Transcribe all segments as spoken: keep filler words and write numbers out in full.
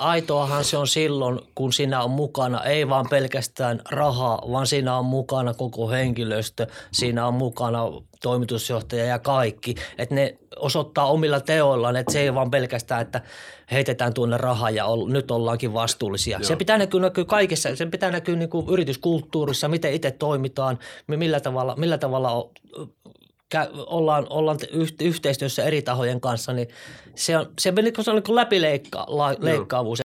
Aitoahan se on silloin, kun siinä on mukana ei vaan pelkästään rahaa, vaan siinä on mukana koko henkilöstö, siinä on mukana toimitusjohtaja ja kaikki. Että ne osoittaa omilla teoillaan, että se ei vaan pelkästään, että heitetään tuonne rahaa ja ol, nyt ollaankin vastuullisia. Joo. Se pitää näkyä, näkyä kaikessa, se pitää näkyä niin kuin yrityskulttuurissa, miten itse toimitaan, millä tavalla, millä tavalla on, ollaan, ollaan yhteistyössä eri tahojen kanssa, niin se on, se on niin kuin läpileikkaavuus.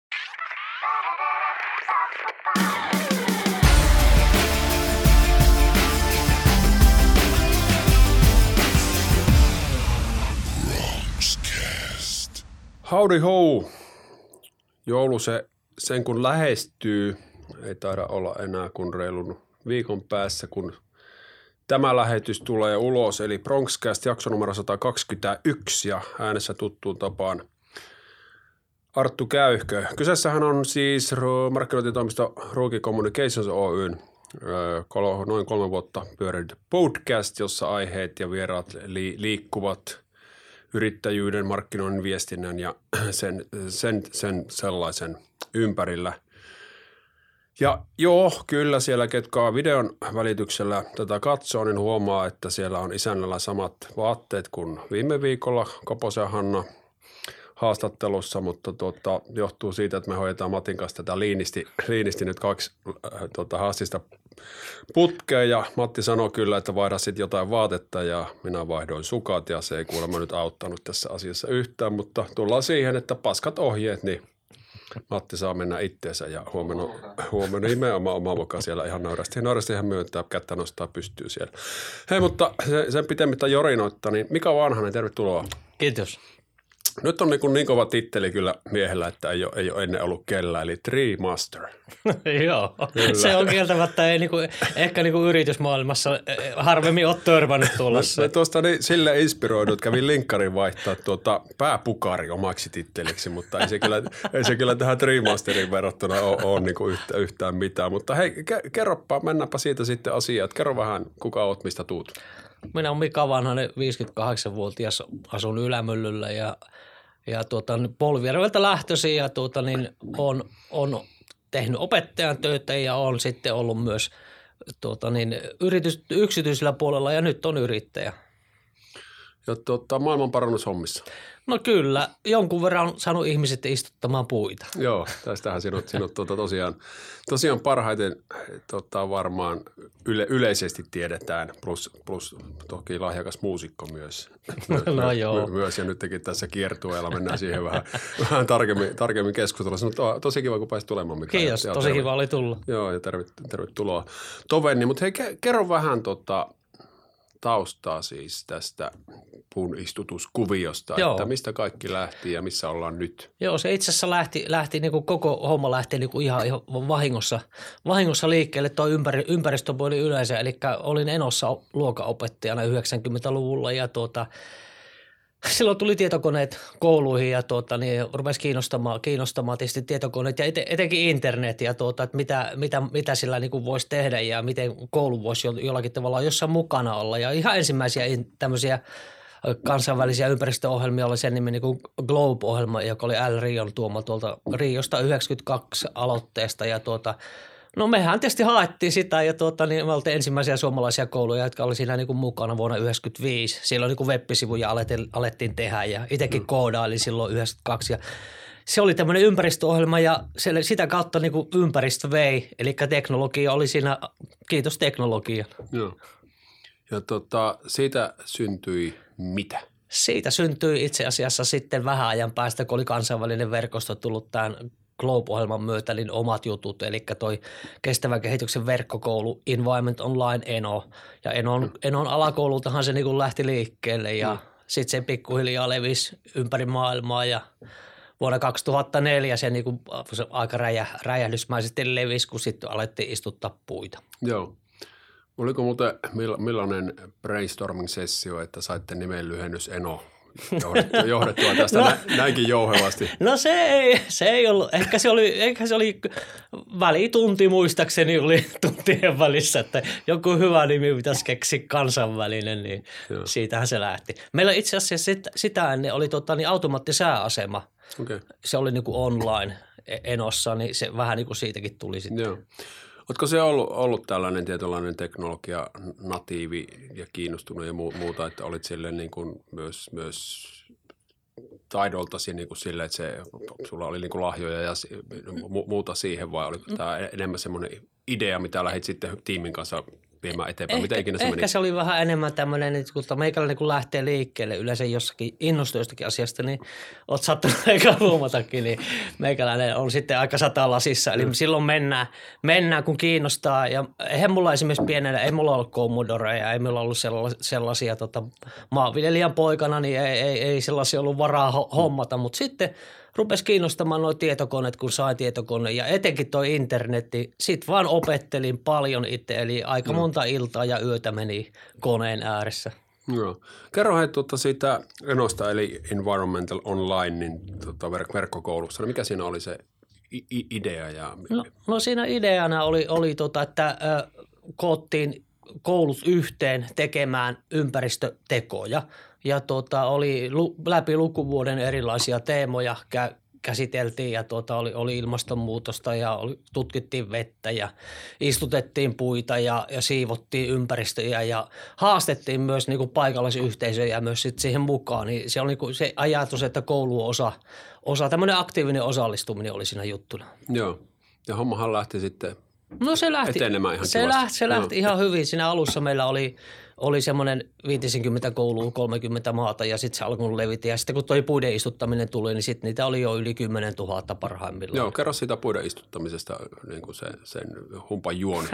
Howdy ho! Joulu se, sen kun lähestyy, ei taida olla enää kuin reilun viikon päässä, kun tämä lähetys tulee ulos, eli Bronxcast jakso numero sata kaksikymmentäyksi ja äänessä tuttuun tapaan Arttu Käyhkö. Kyseessähän on siis markkinointitoimisto Ruuki Communications Oyn noin kolme vuotta pyörinyt podcast, jossa aiheet ja vieraat li- liikkuvat yrittäjyyden, markkinoinnin, viestinnän ja sen, sen, sen sellaisen ympärillä. Ja joo, kyllä siellä, ketkä videon välityksellä tätä katsoo, niin huomaa, että siellä on isännällä samat vaatteet kuin viime viikolla Koposen Hanna haastattelussa, mutta tuota, johtuu siitä, että me hoidetaan Matin kanssa tätä liinisti, liinisti nyt kaksi äh, tuota, haastista putkea ja Matti sanoi kyllä, että vaihda sitten jotain vaatetta ja minä vaihdoin sukat ja se ei kuulemma nyt auttanut tässä asiassa yhtään, mutta tullaan siihen, että paskat ohjeet, niin Matti saa mennä itteensä ja huomenna, huomenna nimenomaan oma voka siellä ihan naurasti. Naurasti hän myöntää, kättä nostaa pystyy siellä. Hei, mutta sen pitemmittä jorinoitta, niin Mika Vanhanen, tervetuloa. Kiitos. Nyt on niin, niin kova titteli kyllä miehellä, että ei ole, ei ole ennen ollut kellään, eli Tree Master. Joo, kyllä. Se on kieltämättä, ei niinku, ehkä niinku yritysmaailmassa harvemmin ole törmännyt tuollassa. Me tuosta niin, sille inspiroidut, kävin linkkarin vaihtaa tuota pääpukari omaksi titteliksi, mutta ei se kyllä, ei se kyllä tähän Tree Masterin verrattuna ole, ole niinku yhtä, yhtään mitään. Mutta hei, kerropa, mennäänpä siitä sitten asiaan. Kerro vähän, kuka oot, mistä tuut? Minä olen Mika Vanhanen, viisikymmentäkahdeksanvuotias, asun Ylämyllyllä ja ja tuota, Polvijärveltä lähtöisin ja tuota, niin on, on tehnyt opettajan töitä ja on sitten ollut myös tuota, niin yritys, yksityisellä puolella ja nyt on yrittäjä. Ja tuota, maailman parannushommissa. No kyllä, jonkun verran on saanut ihmiset istuttamaan puita. Joo, tästähän sinut, sinut tuota, tosiaan, tosiaan parhaiten tuota, varmaan yle, yleisesti tiedetään, plus, plus toki lahjakas muusikko myös. No myös, joo. Myös, ja nytkin tässä kiertueella mennään siihen vähän, vähän tarkemmin, tarkemmin keskustelussa. No, tosi kiva, kun pääsit tulemaan. Mika. Kiitos, ja, tosi terve, kiva oli tulla. Joo, ja tervet, tervetuloa Tovenni. Mutta hei, kerro vähän tuota taustaa siis tästä puun istutuskuviosta, Joo. että mistä kaikki lähti ja missä ollaan nyt? Joo, se itse asiassa lähti, lähti niin kuin koko homma lähti niin kuin ihan, ihan vahingossa, vahingossa liikkeelle tuo ympär, ympäristöpuoli yleensä. Eli olin Enossa luokanopettajana yhdeksänkymmentäluvulla ja tuota, silloin tuli tietokoneet kouluihin ja tuota, niin rupesi kiinnostamaan, kiinnostamaan tietysti tietokoneet ja eten, etenkin internet ja tuota, että mitä, mitä, mitä sillä niin kuin voisi tehdä ja miten koulu voisi jollakin tavalla jossain mukana olla. Ja ihan ensimmäisiä tämmöisiä kansainvälisiä ympäristöohjelmia oli sen nimi niin kuin Globe-ohjelma, joka oli L-Rion tuoma tuolta Riosta yhdeksänkymmentäkaksi aloitteesta ja tuota – no mehän tietysti haettiin sitä ja tuota, niin me oltiin ensimmäisiä suomalaisia kouluja, jotka oli siinä niin kuin mukana vuonna yhdeksänkymmentäviisi. Silloin niin kuin web-sivuja alettiin tehdä ja itsekin koodailin silloin yhdeksänkymmentäkaksi. Ja se oli tämmöinen ympäristöohjelma ja sitä kautta niin kuin ympäristö vei, eli teknologia oli siinä, kiitos teknologian. Joo. Ja tota, siitä syntyi mitä? Siitä syntyi itse asiassa sitten vähän ajan päästä, kun oli kansainvälinen verkosto tullut tämän Globe-ohjelman myötä niin omat jutut, eli toi kestävän kehityksen verkkokoulu Environment Online Eno. Ja Enon, Enon alakoulultahan se niin lähti liikkeelle ja mm. sitten se pikkuhiljaa levisi ympäri maailmaa ja vuonna kaksituhattaneljä se, niin kuin, se aika räjäh, räjähdysmäisesti levisi, kun sitten alettiin istuttaa puita. Joo. Oliko muuten millainen brainstorming-sessio, että saitte nimen lyhennys Eno? Johdettua, johdettua tästä no, nä, näinkin jouhevasti. No se ei, se ei ollut. Ehkä se oli, ehkä se oli välitunti muistakseni oli tuntien välissä, että joku hyvä nimi pitäisi keksiä kansainvälinen, niin Joo. siitähän se lähti. Meillä itse asiassa sitä, sitä ennen oli tota, niin automaattisääasema. Okay. Se oli niin kuin online en osaa, niin se vähän niin kuin siitäkin tuli sitten. Joo. Oletko se ollut, ollut tällainen tietynlainen teknologia, natiivi ja kiinnostunut ja muuta, että olit silleen niin kuin myös, myös taidoltasi niin kuin silleen, että se, sulla oli niin kuin lahjoja ja muuta siihen, vai oliko tämä enemmän semmoinen idea, mitä lähdit sitten tiimin kanssa viemään eteenpäin? Mitä ikinä se meni? Ehkä se oli vähän enemmän tämmöinen, että kun meikäläinen kun lähtee liikkeelle yleensä jossakin innostuu jostakin asiasta, niin oot sattunut eikä huomatakin, niin meikäläinen on sitten aika satalasissa. Eli mm. silloin mennään, mennään, kun kiinnostaa. Ja eihän mulla esimerkiksi pienellä, ei mulla ollut Commodoreja, ei mulla ollut sellaisia, sellaisia tota, maanviljelijän poikana, niin ei, ei, ei sellaisia ollut varaa ho- hommata, mutta sitten rupesi kiinnostamaan nuo tietokoneet, kun sain tietokoneen ja etenkin toi internetti. Sitten vaan opettelin paljon itse, eli aika monta iltaa ja yötä meni koneen ääressä. Joo. Kerro hei tuota siitä Enosta, eli Environmental Online, niin tuota verk- verkkokoulussa. No mikä siinä oli se i- idea? Ja... No, no siinä ideana oli, oli tuota, että ö, koottiin koulut yhteen tekemään ympäristötekoja. Ja tuota, oli lu, läpi lukuvuoden erilaisia teemoja kä, käsiteltiin ja tuota, oli, oli ilmastonmuutosta ja oli, tutkittiin vettä ja istutettiin puita ja, ja siivottiin ympäristöjä ja haastettiin myös niin kuin paikallisyhteisöjä myös sit siihen mukaan. Niin se oli niin kuin se ajatus, että koulu on osa, osa, tämmöinen aktiivinen osallistuminen oli siinä juttuna. Joo, ja hommahan lähti sitten no, se lähti, etenemään ihan se lähti, se lähti no. ihan hyvin. Siinä alussa meillä oli... Oli semmoinen viisikymmentä koulua, kolmekymmentä maata ja sitten se alkoi levitä. Ja sitten kun toi puiden istuttaminen tuli, niin sitten niitä oli jo yli kymmenen tuhatta parhaimmillaan. Joo, kerro siitä puiden istuttamisesta niin kuin se, sen humpan juoni.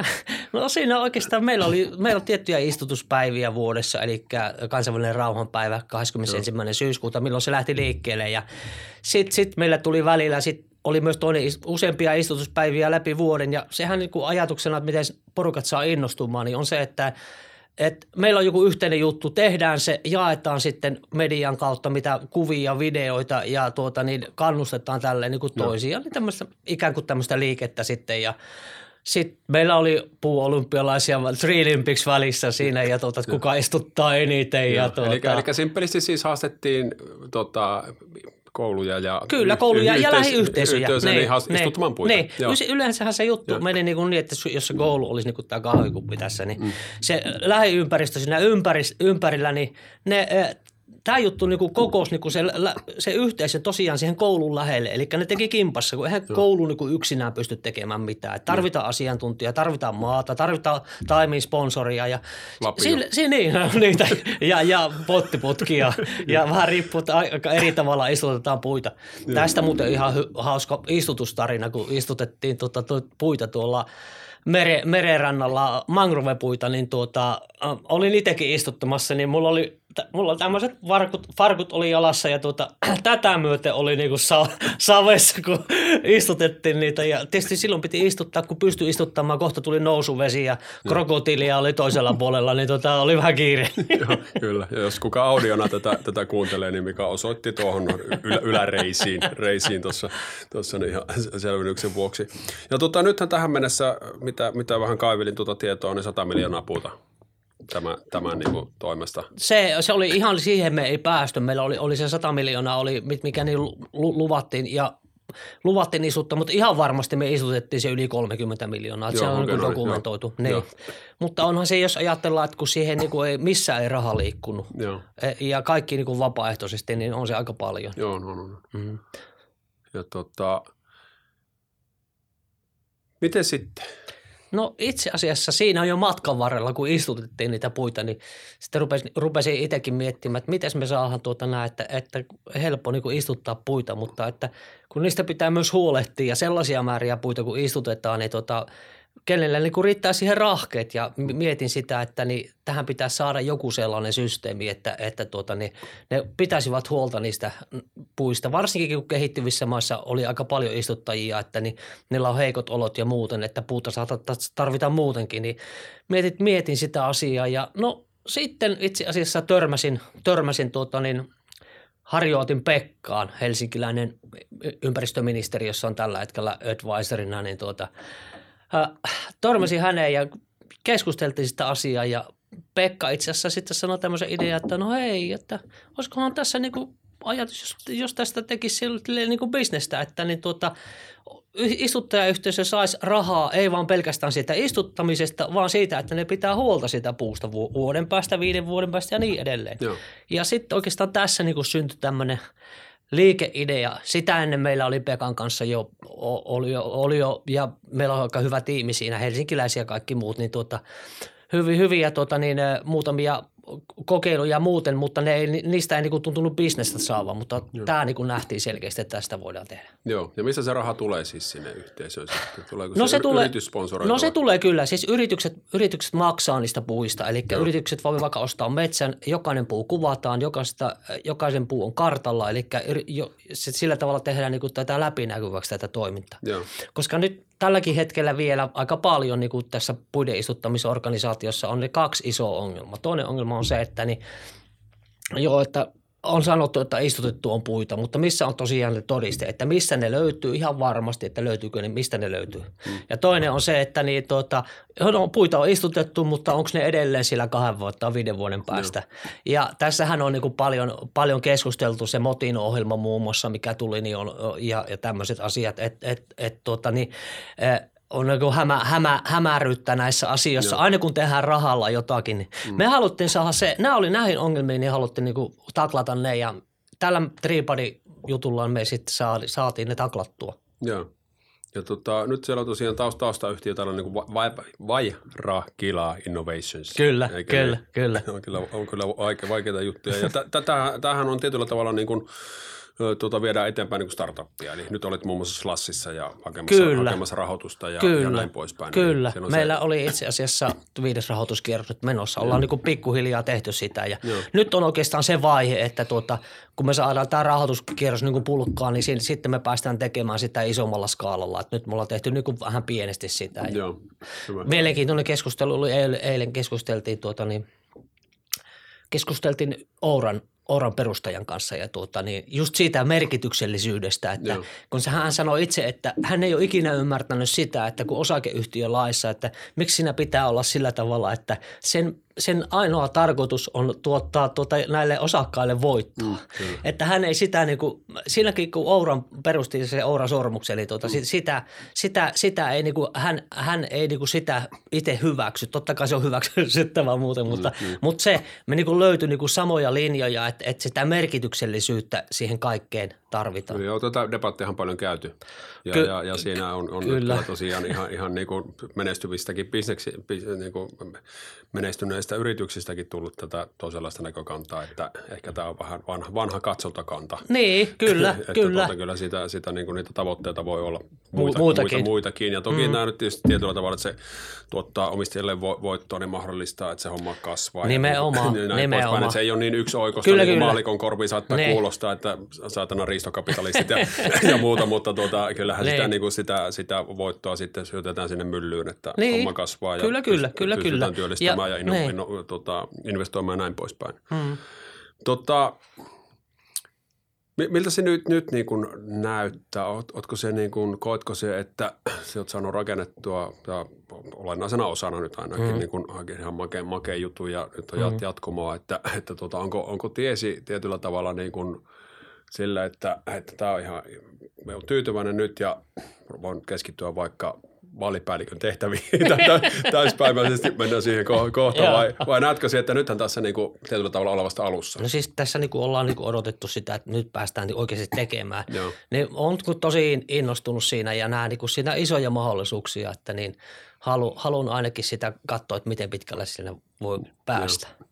No siinä oikeastaan meillä oli, meillä oli tiettyjä istutuspäiviä vuodessa, eli kansainvälinen rauhanpäivä kahdeskymmenesensimmäinen Joo. syyskuuta, milloin se lähti liikkeelle. Ja sitten sit meillä tuli välillä sitten. Oli myös toinen useampia istutuspäiviä läpi vuoden ja sehän niin kuin ajatuksena, että miten porukat saa innostumaan, niin on se, että Et meillä on joku yhteinen juttu, tehdään se, jaetaan sitten median kautta mitä kuvia, videoita ja tuota niin kannustetaan tälleen niin kuin toisiaan. No. Niin tämmöistä, ikään kuin tämmöistä liikettä sitten ja sitten meillä oli puuolympialaisia Tree Olympics välissä siinä ja tuota, että kuka istuttaa eniten. Ja tuota. Eli, eli simppelisti siis haastettiin tota, kouluja ja Kyllä, kouluja yhteis- ja lähiyhteisöjä. Yhteisöjä ne, ne, istuttamaan puita. Ne. Yleensähän se juttu ja. meni niin, kuin niin, että jos se koulu olisi niin kuin tämä kahvikuppi tässä, niin mm. se lähiympäristö siinä ympäris, ympärillä, niin ne äh, – tämä juttu niin kokosi niin se, se yhteisö tosiaan siihen koulun lähelle, eli ne teki kimpassa, kun eihän Joo. koulu niin yksinään pysty tekemään mitään. Et tarvitaan asiantuntijaa, tarvitaan maata, tarvitaan taimin sponsoria ja si, si, niin, niitä, ja, ja pottiputkia ja vähän riippuu, että eri tavalla istutetaan puita. Joo. Tästä muuten ihan hauska istutustarina, kun istutettiin tuota, tuota, puita tuolla mere, merenrannalla mangrovepuita, niin tuota, olin itsekin istuttamassa, niin mulla oli Mulla tämmöiset varkut, farkut oli jalassa ja tuota, tätä myöten oli niinku sa- savessa, kun istutettiin niitä. Ja tietysti silloin piti istuttaa, kun pystyi istuttamaan. Kohta tuli nousuvesi ja krokotiilia oli toisella puolella, niin tuota, oli vähän kiire. Joo, kyllä. Ja jos kuka audiona tätä, tätä kuuntelee, niin Mika osoitti tuohon ylä, yläreisiin reisiin tuossa niin ihan selvennyksen vuoksi. Ja tota, nythän tähän mennessä, mitä, mitä vähän kaivelin tuota tietoa, niin sata miljoonaa puuta. Tämän, tämän niin kuin toimesta. Se, se oli ihan, siihen me ei päästy. Meillä oli, oli se sata miljoonaa, oli, mikä niin luvattiin ja luvattiin istuttaa, mutta ihan varmasti me istutettiin se yli kolmekymmentä miljoonaa. Joo, se on niin dokumentoitu. Niin. Niin. Mutta onhan se, jos ajatellaan, että kun siihen niin kuin ei, missään ei raha liikkunut Joo. ja kaikki niin kuin vapaaehtoisesti, niin on se aika paljon. Joo, no, no, no. Mm-hmm. Ja tota, miten sitten? No itse asiassa siinä on jo matkan varrella, kun istutettiin niitä puita, niin sitten rupesin, rupesin itsekin miettimään, että miten me saadaan tuota näin, että, että helppo niin kuin istuttaa puita, mutta että kun niistä pitää myös huolehtia ja sellaisia määriä puita, kun istutetaan, niin tuota, kenellä niin kuin riittää siihen rahkeet ja mietin sitä, että niin tähän pitää saada joku sellainen systeemi, että, että tuota, niin ne pitäisivät huolta niistä puista. Varsinkin kun kehittyvissä maissa oli aika paljon istuttajia, että niin niillä on heikot olot ja muuten, että puuta tarvitaan muutenkin. Niin mietin, mietin sitä asiaa ja no sitten itse asiassa törmäsin, törmäsin tuota niin Harjoitin Pekkaan, helsinkiläinen ympäristöministeri, jossa on tällä hetkellä advisorina, niin tuota – törmäsin häneen ja keskusteltiin sitä asiaa ja Pekka itse asiassa sitten sanoi tämmöisen idean, että no hei, että olisikohan tässä niinku ajatus, jos, jos tästä tekisi niin kuin bisnestä, että niin tuota, istuttajayhteisö saisi rahaa ei vaan pelkästään siitä istuttamisesta, vaan siitä, että ne pitää huolta siitä puusta vuoden päästä, viiden vuoden päästä ja niin edelleen. Joo. Ja sitten oikeastaan tässä niin kuin syntyi tämmöinen liikeidea. Sitä ennen meillä oli Pekan kanssa jo, oli jo, oli jo ja meillä on aika hyvä tiimi siinä, helsinkiläisiä ja kaikki muut, niin tuota, hyviä, hyviä tuota, niin, muutamia kokeiluja muuten, mutta ne ei, niistä ei niin kuin tuntunut bisnestä saavan, mutta Joo. tämä niin kuin nähtiin selkeästi, että tästä voidaan tehdä. Joo, ja missä se raha tulee siis sinne yhteisöön? Tuleeko no se, se tulee, yrityssponsoreita? No se tulee kyllä, siis yritykset, yritykset maksaa niistä puista, eli Joo. yritykset voi vaikka ostaa metsän, jokainen puu kuvataan, jokaista, jokaisen puu on kartalla, eli jo, sillä tavalla tehdään niin kuin tätä läpinäkyväksi tätä toimintaa, Joo. koska nyt tälläkin hetkellä vielä aika paljon niin kuin tässä puiden istuttamisorganisaatiossa on ne kaksi isoa ongelmaa. Toinen ongelma on se, että, niin, joo, että on sanottu, että istutettu on puita, mutta missä on tosiaan ne todiste, että missä ne löytyy ihan varmasti, että löytyykö ne, mistä ne löytyy. Ja toinen on se, että niin, tuota, no, puita on istutettu, mutta onko ne edelleen siellä kahden vuotta, viiden vuoden päästä. No. Ja tässähän on niin kuin paljon, paljon keskusteltu se Motin-ohjelma muun muassa, mikä tuli niin on, ja, ja tämmöiset asiat, että et, et, tuota, niin, e- on niin kuin hämä, hämä, hämäryyttä näissä asioissa, Joo. aina kun tehdään rahalla jotakin. Mm. Me haluttiin saada se, nämä oli näihin ongelmiin, niin haluttiin niin kuin taklata ne ja tällä Tripadi-jutulla me sitten saatiin ne taklattua. Joo. Ja tota, nyt siellä on tosiaan taustayhtiö täällä niin kuin vairakila-innovations. Kyllä, Eikä kyllä, ne, kyllä. On kyllä. On kyllä vaikeita juttuja ja tämähän on tietyllä tavalla niin kuin Tuota, viedään eteenpäin niin kuin startuppia. Eli nyt olet muun muassa Slushissa ja hakemassa, hakemassa rahoitusta ja, ja näin poispäin. Kyllä. Niin meillä se... oli itse asiassa viides rahoituskierros menossa. Ollaan niin kuin pikkuhiljaa tehty sitä. Ja nyt on oikeastaan se vaihe, että tuota, kun me saadaan tämä rahoituskierros niin kuin pulkkaan, niin siinä, sitten me päästään tekemään sitä isommalla skaalalla. Et nyt me ollaan tehty niin kuin vähän pienesti sitä. Joo. Hyvä. Mielenkiintoinen keskustelu oli. Eilen keskusteltiin, tuota, niin, keskusteltiin Ouran. Ouran perustajan kanssa ja tuota, niin just siitä merkityksellisyydestä, että Joo. kun hän sanoi itse, että hän ei ole ikinä ymmärtänyt sitä, että kun osakeyhtiölaissa, että miksi siinä pitää olla sillä tavalla, että sen, sen ainoa tarkoitus on tuottaa tuota, näille osakkaille voittoa. Mm, että hän ei sitä niin kuin, siinäkin kun Ouran perusti se Oura Sormus, eli tuota, mm. sitä, sitä, sitä ei niin kuin, hän, hän ei niin kuin sitä itse hyväksy. Totta kai se on hyväksyttävä muuten, mutta, mm, mutta se me niin kuin löytyi niin kuin samoja linjoja, että et sitä merkityksellisyyttä siihen kaikkeen tarvitaan. Joo, tätä debattia on paljon käyty ja, Ky- ja, ja siinä on, on tosiaan ihan, ihan niin kuin menestyvistäkin bisneksi, niin kuin menestyneistä yrityksistäkin tullut tätä toisenlaista näkökantaa, että ehkä tämä on vähän vanha, vanha katsontakanta. Niin, kyllä, että kyllä. Tuota, kyllä sitä, sitä niin kuin niitä tavoitteita voi olla muita, muitakin. Muita, muitakin. Ja toki mm. nämä nyt tietysti tietyllä tavalla, että se tuottaa omistajalle voittoa, niin mahdollistaa, että se homma kasvaa. Nimenomaan, ja, nimenomaan. Poispäin, se ei ole niin yksi oikosta, kyllä, niin kuin maalikon korviin saattaa ne. kuulostaa, että saatana riittää. Kapitalistit ja, ja muuta, mutta tuota, kyllähän sitä, niin kuin sitä, sitä voittoa sitten syötetään sinne myllyyn, että niin. homma kasvaa ja kyllä, kyllä, kyllä, pystytään kyllä. työllistämään ja, ja inno, inno, tota, investoimaan näin poispäin. Hmm. Tota, miltä se nyt, nyt niin kuin näyttää? Oot, ootko se niin kuin, koetko se, että sä oot saanut rakennettua ja olennaisena osana nyt ainakin hmm. niin kuin, ihan makea, makea jutu ja nyt on hmm. jatkumoa, että, että tota, onko, onko tiesi tietyllä tavalla niin kuin sillä, että, että tämä on ihan, me on tyytyväinen nyt ja voin keskittyä vaikka vaalipäällikön tehtäviin täyspäiväisesti, mennään siihen kohtaan. Vai, vai näetkö se, että nythän tässä niinku tietyllä tavalla olevasta alussa? No siis tässä niinku ollaan niinku odotettu sitä, että nyt päästään oikeasti tekemään. Niin on tosi innostunut siinä ja näen niinku siinä isoja mahdollisuuksia, että niin halu, haluan ainakin sitä katsoa, että miten pitkälle sinne voi päästä. Joo.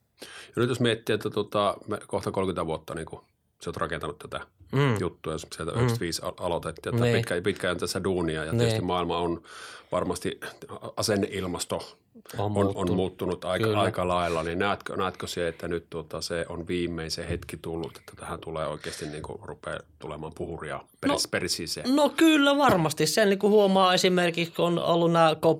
Ja nyt jos miettii, että tota, kohta kolmekymmentä vuotta niinku sä oot rakentanut tätä mm. juttua, jos sieltä yhdeksänkymmentäviisi mm. aloitettiin, että pitkä, pitkään tässä duunia ja Nein. tietysti maailma on varmasti, asenneilmasto on, on, muuttunut. on muuttunut aika, aika lailla, niin näetkö, näetkö se, että nyt tuota, se on viimein se hetki tullut, että tähän tulee oikeasti niin kuin rupeaa tulemaan puhuria perisiseen? No, no kyllä varmasti, sen niin kuin huomaa esimerkiksi, kun on ollut nämä C O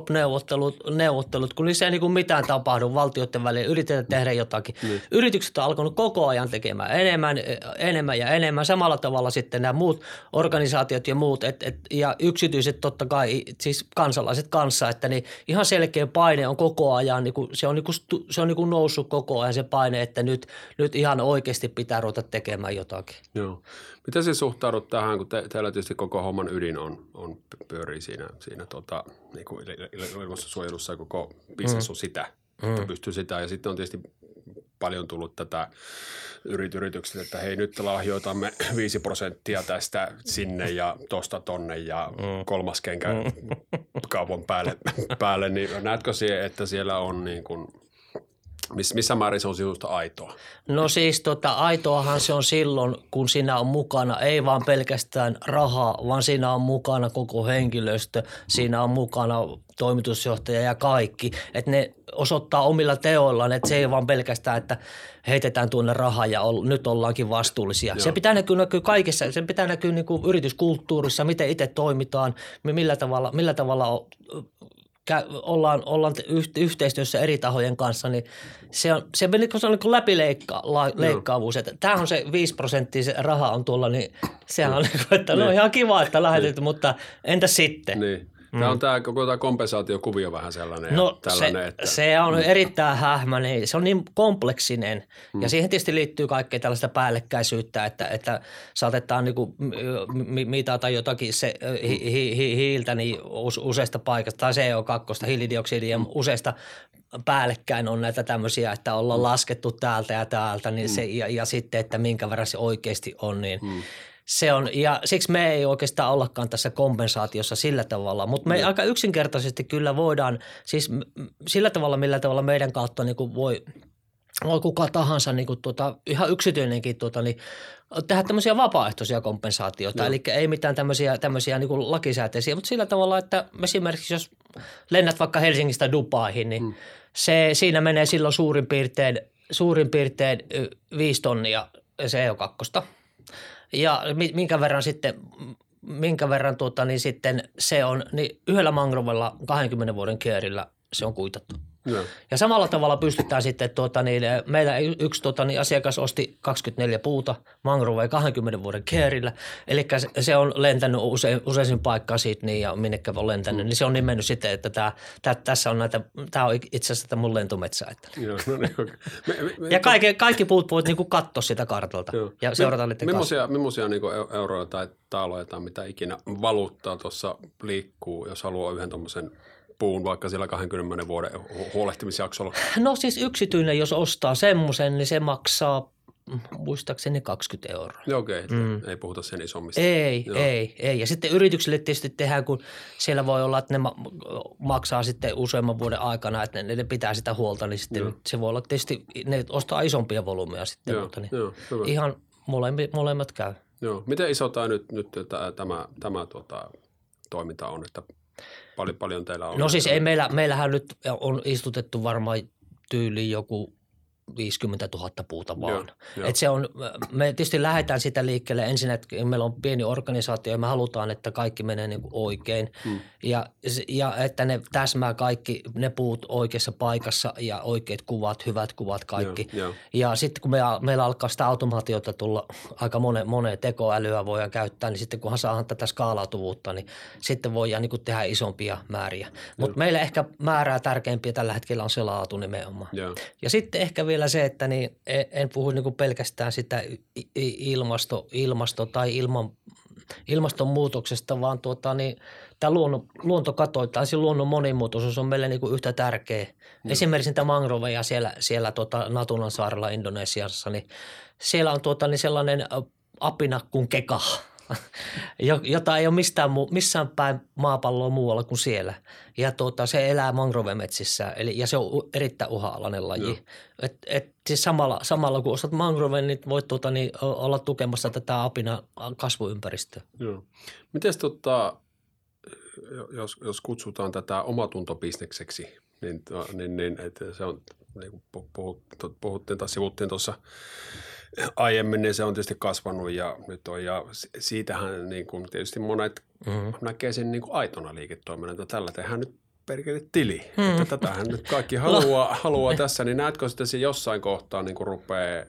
P-neuvottelut, neuvottelut, kun niissä ei niin kuin mitään tapahdu valtioiden välillä, yritetään tehdä jotakin. Niin. Yritykset on alkanut koko ajan tekemään enemmän, enemmän ja enemmän, samalla tavalla sitten nämä muut organisaatiot ja muut et, et, ja yksityiset totta kai, siis kansalaiset kanssa, että niin ihan selkeä melkein paine on koko ajan, niin kuin, se on, niin kuin, se on niin kuin noussut koko ajan se paine, että nyt, nyt ihan oikeasti pitää ruveta tekemään jotakin. Joo. Miten se suhtaudut tähän, kun te, teillä tietysti koko homman ydin on, on pyörii siinä, siinä tota, niin kuin ilmastonsuojelussa ja koko bisnes on sitä, mm. että pystyy sitä ja sitten on tietysti paljon tullut tätä yrityksiltä, että hei nyt lahjoitamme viisi prosenttia tästä sinne ja tosta tonne ja kolmas kenkä kaupan päälle, päälle. Niin näetkö siihen, että siellä on niin kuin, missä määrin se on sinusta aitoa? No siis tota, aitoahan se on silloin, kun siinä on mukana ei vaan pelkästään rahaa, vaan siinä on mukana koko henkilöstö, siinä on mukana toimitusjohtaja ja kaikki, että ne osoittaa omilla teoillaan, että se ei vaan pelkästään, että heitetään tuonne rahaa ja ol, nyt ollaankin vastuullisia. Joo. Se pitää näkyä, näkyä kaikessa, se pitää näkyä niin kuin yrityskulttuurissa, miten itse toimitaan, millä tavalla, millä tavalla on, ollaan, ollaan yhteistyössä eri tahojen kanssa, niin se on, se on niin kuin läpileikkaavuus. Tämähän on se viisi prosenttia se raha on tuolla, niin sehän on, että no ihan kiva, että lähetet, mutta entä sitten? Niin. Tämä on tämä koko tämä kompensaatiokuvio vähän sellainen. No tällainen, se, että... se on erittäin hähmäinen, se on niin kompleksinen mm. ja siihen tietysti liittyy kaikkea tällaista päällekkäisyyttä, että, että saatetaan niin kuin mitata jotakin se hi, hi, hi, hiiltä niin useasta paikasta tai C O kaksi, hiilidioksidia useasta päällekkäin on näitä tämmöisiä, että ollaan laskettu täältä ja täältä niin mm. se, ja, ja sitten, että minkä verran se oikeasti on niin mm. Se on, ja siksi me ei oikeastaan ollakaan tässä kompensaatiossa sillä tavalla, mutta me no. aika yksinkertaisesti kyllä voidaan, siis sillä tavalla, millä tavalla meidän kautta niin kuin voi, voi kuka tahansa, niin kuin tuota, ihan yksityinenkin tuota, niin tehdä tämmöisiä vapaaehtoisia kompensaatioita, no. eli ei mitään tämmöisiä, tämmöisiä niin kuin lakisääteisiä, mutta sillä tavalla, että esimerkiksi jos lennät vaikka Helsingistä Dubaihin, niin mm. se, siinä menee silloin suurin piirtein, suurin piirtein viisi tonnia C O kaksi. Ja minkä verran sitten, minkä verran tuota, niin sitten se on, niin yhdellä mangrovella kaksikymmentä vuoden kierillä se on kuitattu. No. Ja samalla tavalla pystytään sitten, tuota, niin meillä yksi tuota, niin asiakas osti kaksikymmentäneljä puuta mangrovea kaksikymmentä vuoden kierillä. Eli se on lentänyt use, useisiin paikkaan siitä niin ja minnekä on lentänyt. Mm. Niin se on nimennyt sitten, että tämä, tämä, tässä on näitä, tämä on itse asiassa tämä mun lentometsä. Että. Joo, no niin, okay. me, me, ja kaikki, kaikki puut voit niinku katsoa sitä kartalta joo. ja seurata niiden kanssa. Millaisia niinku euroja tai taaloja tai mitä ikinä valuuttaa tuossa liikkuu, jos haluaa yhden tuommoisen puun vaikka siellä kaksikymmentä vuoden huolehtimisjaksolla? No siis yksityinen, jos ostaa semmoisen, niin se maksaa muistaakseni kaksikymmentä euroa. Okei, okay, mm. ei puhuta sen isommista. Ei, Joo. ei, ei. Ja sitten yrityksille tietysti tehdään, kun siellä voi olla, että ne maksaa sitten useamman vuoden aikana, että ne, ne pitää sitä huolta, niin sitten Joo. se voi olla tietysti, ne ostaa isompia volyymeja sitten. Joo, mutta niin jo, ihan molemmat, molemmat käy. Joo. Miten iso tämä nyt, nyt tämä, tämä, tämä tuota, toiminta on, että Paljon, paljon teillä on. No siis ei meillä, meillähän nyt on istutettu varmaan tyyli joku viisikymmentätuhatta puuta vaan. Että se on, me tietysti lähdetään sitä liikkeelle ensin, että meillä on pieni organisaatio ja me halutaan, että kaikki menee niin kuin oikein hmm. ja, ja että ne täsmää kaikki ne puut oikeassa paikassa ja oikeat kuvat, hyvät kuvat kaikki. Joo, jo. Ja sitten kun me, meillä alkaa sitä automaatiota tulla aika moneen mone tekoälyä voidaan käyttää, niin sitten kunhan saadaan tätä skaalautuvuutta, niin sitten voidaan niin kuin tehdä isompia määriä. Mutta meillä ehkä määrää tärkeimpiä tällä hetkellä on se laatu nimenomaan. Jo. Ja sitten ehkä vielä Vielä se, että niin en puhu niin kuin pelkästään sitä ilmasto, ilmasto tai ilman, ilmastonmuutoksesta, vaan tuota, niin, tämä luonto, luontokato tai se luonnon monimuotoisuus on meille niin kuin yhtä tärkeä. Mm. Esimerkiksi niitä mangroveja siellä, siellä tuota, Natunan saarella Indonesiassa, niin siellä on tuota, niin sellainen apina kuin keka, jota ei ole mistään, missään päin maapalloa muualla kuin siellä. Ja tuota, se elää mangrovemetsissä eli, ja se on erittäin uhanalainen laji. Et, et, siis samalla, samalla kun ostat mangroven, niin voit tuota, niin, olla tukemassa tätä apina kasvuympäristöä. Joo. Mites tota, jos, jos kutsutaan tätä omatuntobisnekseksi, niin, niin, niin että se on, niin kuin puhuttiin tai sivuttiin tuossa aiemmin, niin se on tietysti kasvanut ja nyt on, ja siitähän niin kuin tietysti monet mm-hmm. näkee sen niin kuin aitona liiketoiminnana. Tällä tehdään nyt perkele tili, mm. että tätähän nyt kaikki haluaa, haluaa tässä, niin näetkö sitä jossain kohtaa niin kuin rupeaa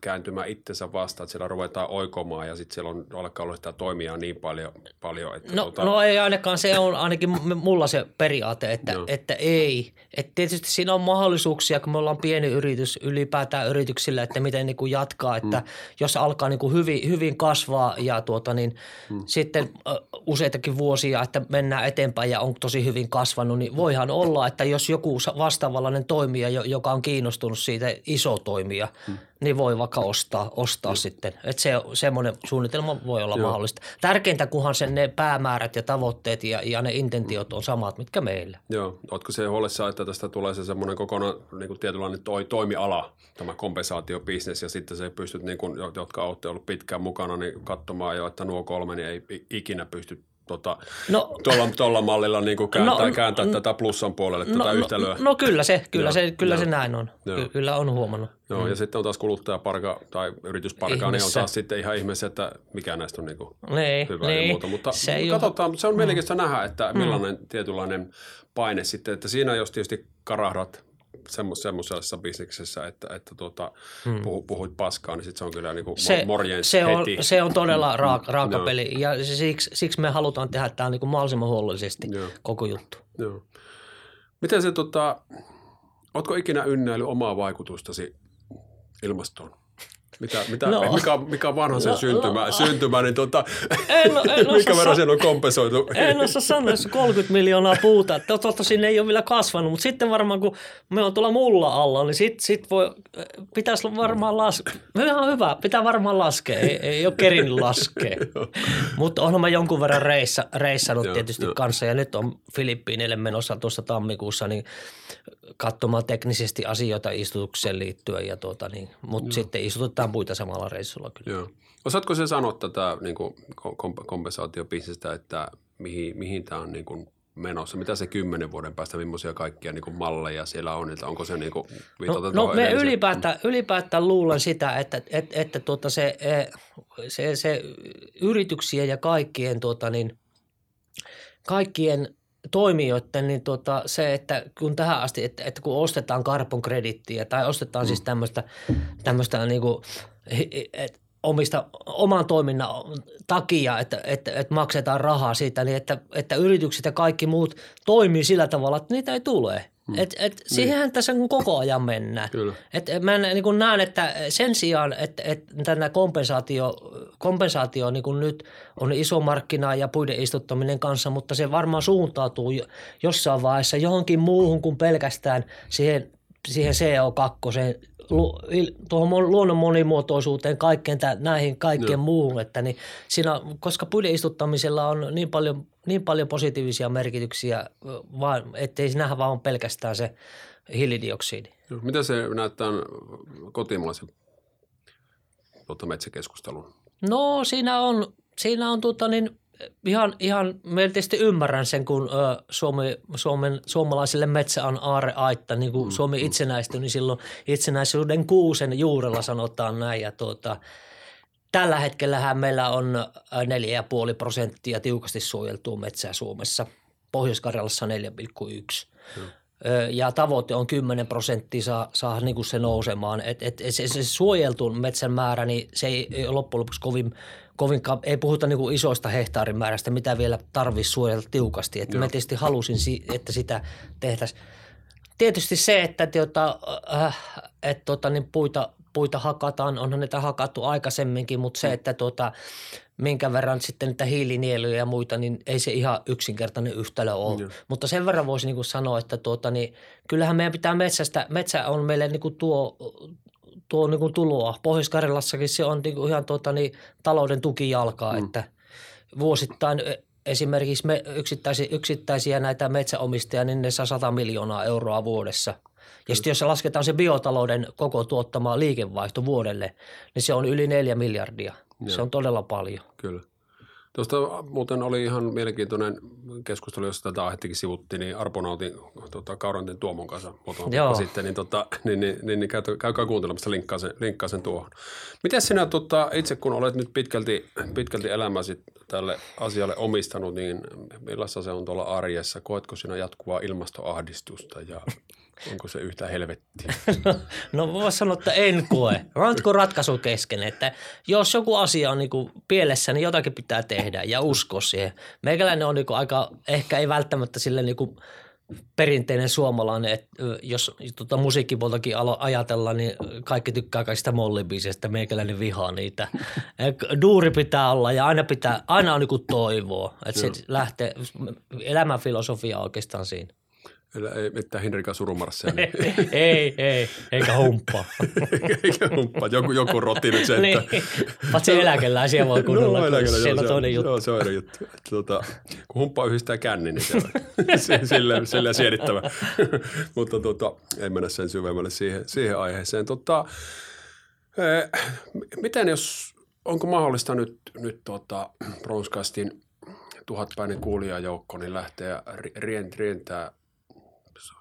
kääntymään itsensä vastaan, että siellä ruvetaan oikomaan ja sitten siellä on, alkaa olla sitä toimijaa niin paljon. paljon että no, tuota... no ei ainakaan, se on ainakin mulla se periaate, että, no. että ei. Et tietysti siinä on mahdollisuuksia, kun me ollaan pieni yritys ylipäätään yrityksillä, että miten niin kuin jatkaa, että mm. jos alkaa niin kuin hyvin, hyvin kasvaa ja tuota niin mm. sitten useitakin vuosia, että mennään eteenpäin ja on tosi hyvin kasvanut, niin voihan olla, että jos joku vastaavallainen toimija, joka on kiinnostunut siitä iso toimija, mm. niin voi vaikka ostaa, ostaa mm. sitten. Että se, semmoinen suunnitelma voi olla Joo. mahdollista. Tärkeintä, kunhan sen ne päämäärät ja tavoitteet ja, ja ne intentiot on samat, mitkä meillä. Joo. Ootko se huolissa, että tästä tulee se semmoinen kokonaan niin kuin tietynlainen toi, toimiala, tämä kompensaatiobisnes, ja sitten se pystyt, niin kuin, jotka olette ollut pitkään mukana, niin katsomaan jo, että nuo kolme niin ei ikinä pysty Tota, no, tuolla, tuolla mallilla niin kääntää, no, kääntää no, tätä plussan puolelle, no, tätä yhtälöä. No, no kyllä se, kyllä, ja, se, kyllä ja, se näin on. Ky- kyllä on huomannut. Joo, mm. ja sitten on taas kuluttajaparka tai yritysparka, niin on taas sitten ihan ihmeessä, että mikä näistä on niin kuin niin, hyvää niin, ja muuta. Mutta se katsotaan, mutta se on mielenkiintoista mm. nähdä, että millainen mm. tietynlainen paine sitten, että siinä jos tietysti karahdat semmoisessa bisneksessä, että, että tuota, hmm. puhuit paskaa, niin sitten se on kyllä niin kuin morjens se heti. On, se on todella raaka, raaka no. peli ja siksi, siksi me halutaan tehdä tämä niin kuin mahdollisimman huolellisesti Joo. koko juttu. Joo. Miten se, tota, ootko ikinä ynnäillyt omaa vaikutustasi ilmastoon? Mitä, mitä, no. mikä, mikä vanha sen no, syntymä, no. syntymä, niin tuota, en, en mikä verran sen on kompensoitu? En osaa sanoa, jos kolmekymmentä miljoonaa puuta. Totta, sinne ei ole vielä kasvanut, mutta sitten varmaan kun me on tuolla mulla alla, niin sitten sit voi, pitäisi varmaan laskea. Ihan hyvä, pitää varmaan laskea, ei, ei ole kerin laskea. Mutta onhan mä jonkun verran reissa, reissannut jo, tietysti jo. kanssa ja nyt on Filippiineille menossa tuossa tammikuussa, niin katsomaan teknisesti asioita istutukseen liittyen, ja tuota, niin, mutta sitten istutetaan puita samalla reissulla kyllä. Joo. Osaatko se sanoa tätä niin kuin kompensaatiobisnestä, että mihin, mihin tämä on niin kuin menossa? Mitä se kymmenen vuoden päästä, millaisia kaikkia niin kuin malleja siellä on? Että onko se niin kuin viitata no, no me ylipäätään, ylipäätään luulen sitä, että, että, että tuota se, se, se yrityksien ja kaikkien, tuota niin, kaikkien toimijoiden niin tuota, se, että kun tähän asti, että, että kun ostetaan carbon credittiä tai ostetaan mm. siis tämmöistä, tämmöistä niin kuin, et omista, oman toiminnan takia, että, että, että maksetaan rahaa siitä, niin että, että yritykset ja kaikki muut toimii sillä tavalla, että niitä ei tule. Mm. Et, et siihenhän niin. tässä koko ajan mennään. Kyllä. Et mä niin näen, että sen sijaan, että, että tämä kompensaatio, kompensaatio niin nyt on iso markkina ja puiden istuttaminen kanssa, mutta se varmaan suuntautuu jossain vaiheessa johonkin muuhun kuin pelkästään siihen, siihen C O kaksi, tuohon luonnon monimuotoisuuteen, kaikkeen, näihin kaikkeen no. muuhun. Että niin siinä, koska puiden istuttamisella on niin paljon niin paljon positiivisia merkityksiä, vaan ettei nähdä vaan pelkästään se hiilidioksidi. No, mitä se näyttää kotimaisen tuota metsäkeskustelun? No siinä on, siinä on tuota niin, ihan, ihan tietysti ymmärrän sen, kun ö, Suomi, Suomen, suomalaisille metsä on aarreaitta, niin kuin mm, Suomi mm. itsenäistyi, niin silloin itsenäisyyden kuusen juurella sanotaan näin ja tuota – tällä hetkellähän meillä on neljä pilkku viisi prosenttia tiukasti suojeltua metsää Suomessa, Pohjois-Karjalassa neljä pilkku yksi. Mm. Ja tavoite on kymmenen prosenttia saa, saa niin kuin se nousemaan. Et, et, et se, se suojeltun metsän määrä, niin se ei, ei loppujen lopuksi kovin, kovin – ei puhuta niin kuin isoista hehtaarimäärästä, mitä vielä tarvitsisi suojella tiukasti. Et mm. mä tietysti halusin, että sitä tehtäisiin. Tietysti se, että tuota, äh, et, tuota, niin puita – puita hakataan, onhan niitä hakattu aikaisemminkin, mutta se, että tuota, minkä verran sitten niitä hiilinieluja ja muita, niin ei se ihan yksinkertainen yhtälö ole. Mm. Mutta sen verran voisi niin kuin sanoa, että tuota, niin kyllähän meidän pitää metsästä, metsä on meille niin kuin tuo, tuo niin kuin tuloa. Pohjois-Karjalassakin se on niin kuin ihan tuota, niin talouden tukijalkaa, mm. että vuosittain esimerkiksi me yksittäisiä, yksittäisiä näitä metsäomistajia, niin ne saa sata miljoonaa euroa vuodessa. Ja sitten jos lasketaan se biotalouden koko tuottama liikevaihto vuodelle, niin se on yli neljä miljardia. Joo. Se on todella paljon. Kyllä. Tuosta muuten oli ihan mielenkiintoinen keskustelu, jossa tätä aihettakin sivuttiin, niin Arponautin tota, Kaurantin Tuomon kanssa muutama sitten, niin, tota, niin, niin, niin, niin käykää kuuntelemassa, linkkaa sen, linkkaa sen tuohon. Miten sinä tota, itse, kun olet nyt pitkälti, pitkälti elämäsi tälle asialle omistanut, niin millaista se on tuolla arjessa? Koetko sinä jatkuvaa ilmastoahdistusta ja onko se yhtä helvettiä? No, no voisi sanoa, että en koe. Rantko ratkaisu kesken, että jos joku asia on niin kuin pielessä, niin jotakin pitää tehdä ja uskoa siihen. Meikäläinen on niin kuin aika, ehkä ei välttämättä sille niin kuin perinteinen suomalainen, että jos tuota musiikkipuoltakin ajatellaan, niin kaikki tykkää kaikista mollibiisestä, meikäläinen vihaa niitä. Duuri pitää olla ja aina pitää, aina on niin kuin toivoa, että se lähtee, elämänfilosofia oikeastaan siinä. Ei mitään Henrika Surumarssia. Niin. ei, ei, eikä humppaa. eikä humppaa, joku, joku roti nyt se, että... Patsi eläkeläisiä voi kuunnella, no, eläkeläisiä, siellä on toinen juttu. Joo, se on eri juttu. Tuota, kun humppaa yhdistää känni, niin siellä silleen, silleen siedittävä. Mutta tuota, ei mennä sen syvemmälle siihen, siihen aiheeseen. Tuota, e, miten jos, onko mahdollista nyt, nyt tuota, Bronxcastin tuhatpäinen kuulijajoukko, niin lähteä rientää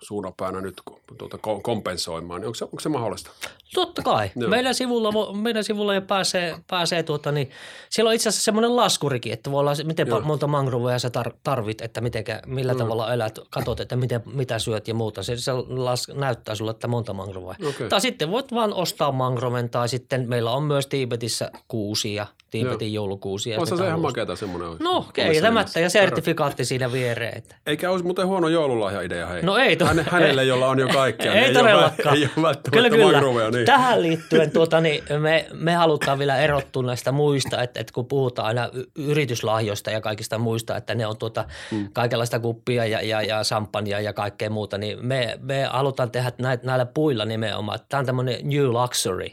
suunapäänä nyt tuota kompensoimaan, niin onko se, onko se mahdollista? Totta kai. No. Meidän sivulla, meidän sivulla jo pääsee, pääsee tuota niin, siellä on itse asiassa semmoinen laskurikin, että voi olla, miten Joo. monta mangroveja sä tar- tarvit, että mitenkä, millä mm. tavalla elät, katot, että miten, mitä syöt ja muuta. Se, se las, näyttää sulle, että monta mangroveja. Okay. Tai sitten voit vaan ostaa mangroven, tai sitten meillä on myös Tiibetissä kuusia, Tiibetin joulukuusia. Osa se ihan makeata semmoinen. No keitämättä ja sertifikaatti siinä viereen. Eikä olisi muuten huono joululahja-idea, hei. No ei. To- Häne, hänelle, jolla on jo kaikkea. Ei, ei todellakaan. Ei ole välttämättä mangroveja. Niin. Tähän liittyen tuota, niin me, me halutaan vielä erottua näistä muista, että, että kun puhutaan aina yrityslahjoista ja kaikista muista, että ne on tuota mm. kaikenlaista kuppia ja, ja, ja sampania ja kaikkea muuta, niin me, me halutaan tehdä näitä, näillä puilla nimenomaan. Tämä on tämmöinen new luxury.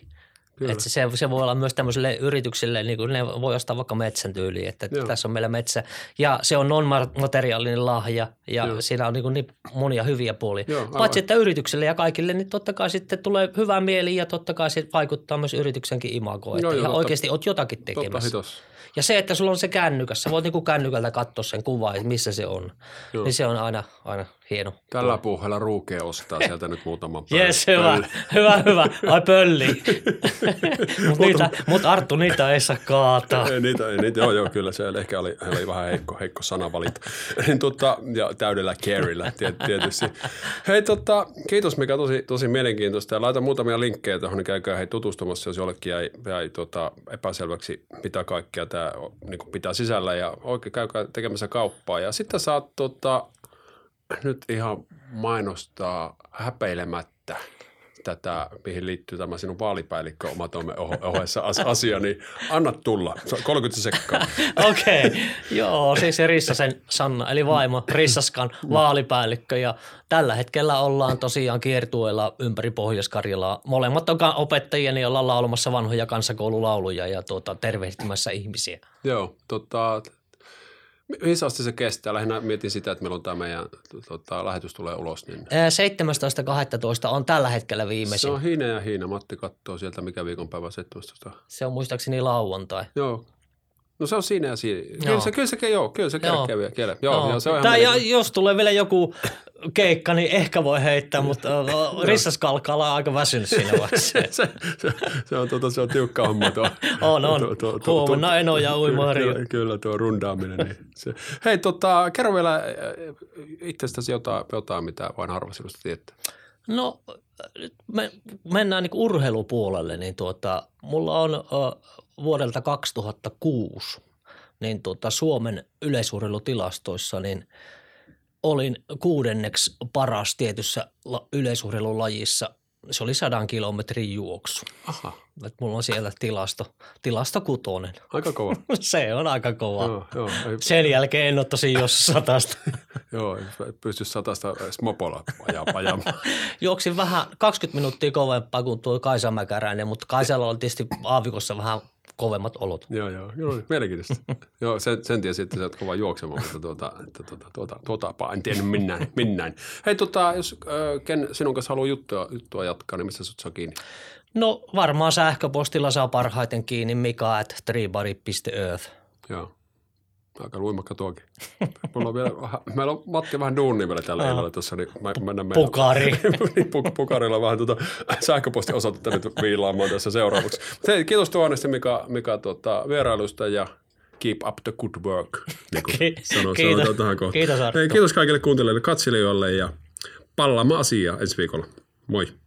Että se, se voi olla myös tämmöiselle yritykselle, niin kuin ne voi ostaa vaikka metsän tyyliin, että Joo. tässä on meillä metsä. Ja se on non-materiaalinen lahja ja Joo. siinä on niin, niin monia hyviä puolia. Joo, paitsi että yritykselle ja kaikille, niin totta kai sitten tulee hyvä mieli ja totta kai se vaikuttaa myös yrityksenkin imagoon. Että ihan oikeasti oot jotakin tekemässä. Ja se, että sulla on se kännykässä, voit niin kuin kännykältä katsoa sen kuvan, että missä se on, Joo. niin se on aina, aina hieno. Tällä puuhella ruukee ostaa sieltä nyt muutaman päivän. Jes, hyvä, hyvä, hyvä. Ai pölli. Mutta mut Arttu, niitä ei saa kaataa. Ei, niitä, ei, niitä, joo, joo, kyllä se ehkä oli, oli vähän heikko, heikko sanavalinta. Tota, ja täydellä carella tietysti. Hei, tota, kiitos Mika, tosi, tosi mielenkiintoista. Ja laita muutamia linkkejä tuohon, niin käykää hei tutustumassa, jos jollekin jäi, jäi tota, epäselväksi, mitä kaikkea tämä niin pitää sisällä. Ja oikein käykää tekemässä kauppaa. Ja sitten saat tota, nyt ihan mainostaa häpeilemättä tätä, mihin liittyy tämä sinun vaalipäällikkö oma toimen ohessa asia, niin anna tulla. kolmekymmentä sekkaa. Okei. Okay. Joo, siis Rissasen Sanna, eli vaimo Rissaskan vaalipäällikkö. Ja tällä hetkellä ollaan tosiaan kiertueella ympäri Pohjois-Karjalaa. Molemmat on opettajia, niin ollaan laulamassa vanhoja kansakoululauluja ja tuota, tervehtimässä ihmisiä. Joo, tota... Missä asti se kestää? Lähinnä mietin sitä, että meillä on tämä meidän tota, lähetys tulee ulos. Niin... seitsemästoista kahdestoista on tällä hetkellä viimeisin. Se on hiina ja hiina. Matti katsoo sieltä, mikä viikonpäivä seitsemästoista. Se on muistaakseni lauantai. Joo. No se on siinä ja siinä. Kyllä se, kyllä se, joo, kyllä se kerkee vielä kielellä. Joo, joo. Se on ihan jo, jos tulee vielä joku keikka, niin ehkä voi heittää, mutta Rissaskalka on aika väsynyt siinä vaiheessa. se, se, se, on, tuota, se on tiukka homma tuo. on, on. Tuo, tuo, tuo, Huomenna eno ja uimahariin. Kyllä, kyllä tuo rundaaminen. Niin se. Hei, tota, kerro vielä itsestäsi jotain, jotain mitä vain harva sinusta tietää. No me, mennään niin urheilupuolelle, niin tuota, mulla on uh, vuodelta kaksituhattakuusi niin tuota, Suomen yleisurheilutilastoissa niin olin kuudenneksi paras tietyssä la, yleisurheilulajissa. Se oli sadan kilometrin juoksu. Aha. Et mulla on siellä tilasto, tilasto kutonen. Aika kova. Se on aika kova. Joo, joo, ei... Sen jälkeen en ole tosi jos satasta. Joo, ei pysty satasta smopolla ajamaan. Juoksin vähän kaksikymmentä minuuttia kovempaa kuin tuo Kaisa Mäkäräinen, mutta Kaisalla on tietysti aavikossa vähän kovemmat olot. Joo, joo. joo mielenkiintoista. joo, sen, sen tiesi, että sä oot kova juoksemaan, mutta tuota, tuota, tuota, tuotapa, en tiennyt minnään. minnään. Hei, tota, jos äh, ken sinun kanssa haluaa juttua, juttua jatkaa, niin missä sut saa kiinni? No varmaan sähköpostilla saa parhaiten kiinni Mika at three bari dot earth. Joo. Aika luimakka tuokin. Mulla on vielä, meillä on Matti vähän duunia vielä tällä illalla tuossa, niin mä mennään meidän... Pukari. Pukarilla vähän tuota sähköpostiosatetta nyt viilaamaan tässä seuraavaksi. Hei, kiitos tuonnesti Mika, Mika tuota, vierailusta ja keep up the good work. Niin kuin sanon, kiitos. Sanon, kiitos, Arttu. Kiitos kaikille kuuntelijoille, katselijoille ja pallaamme asiaa ensi viikolla. Moi.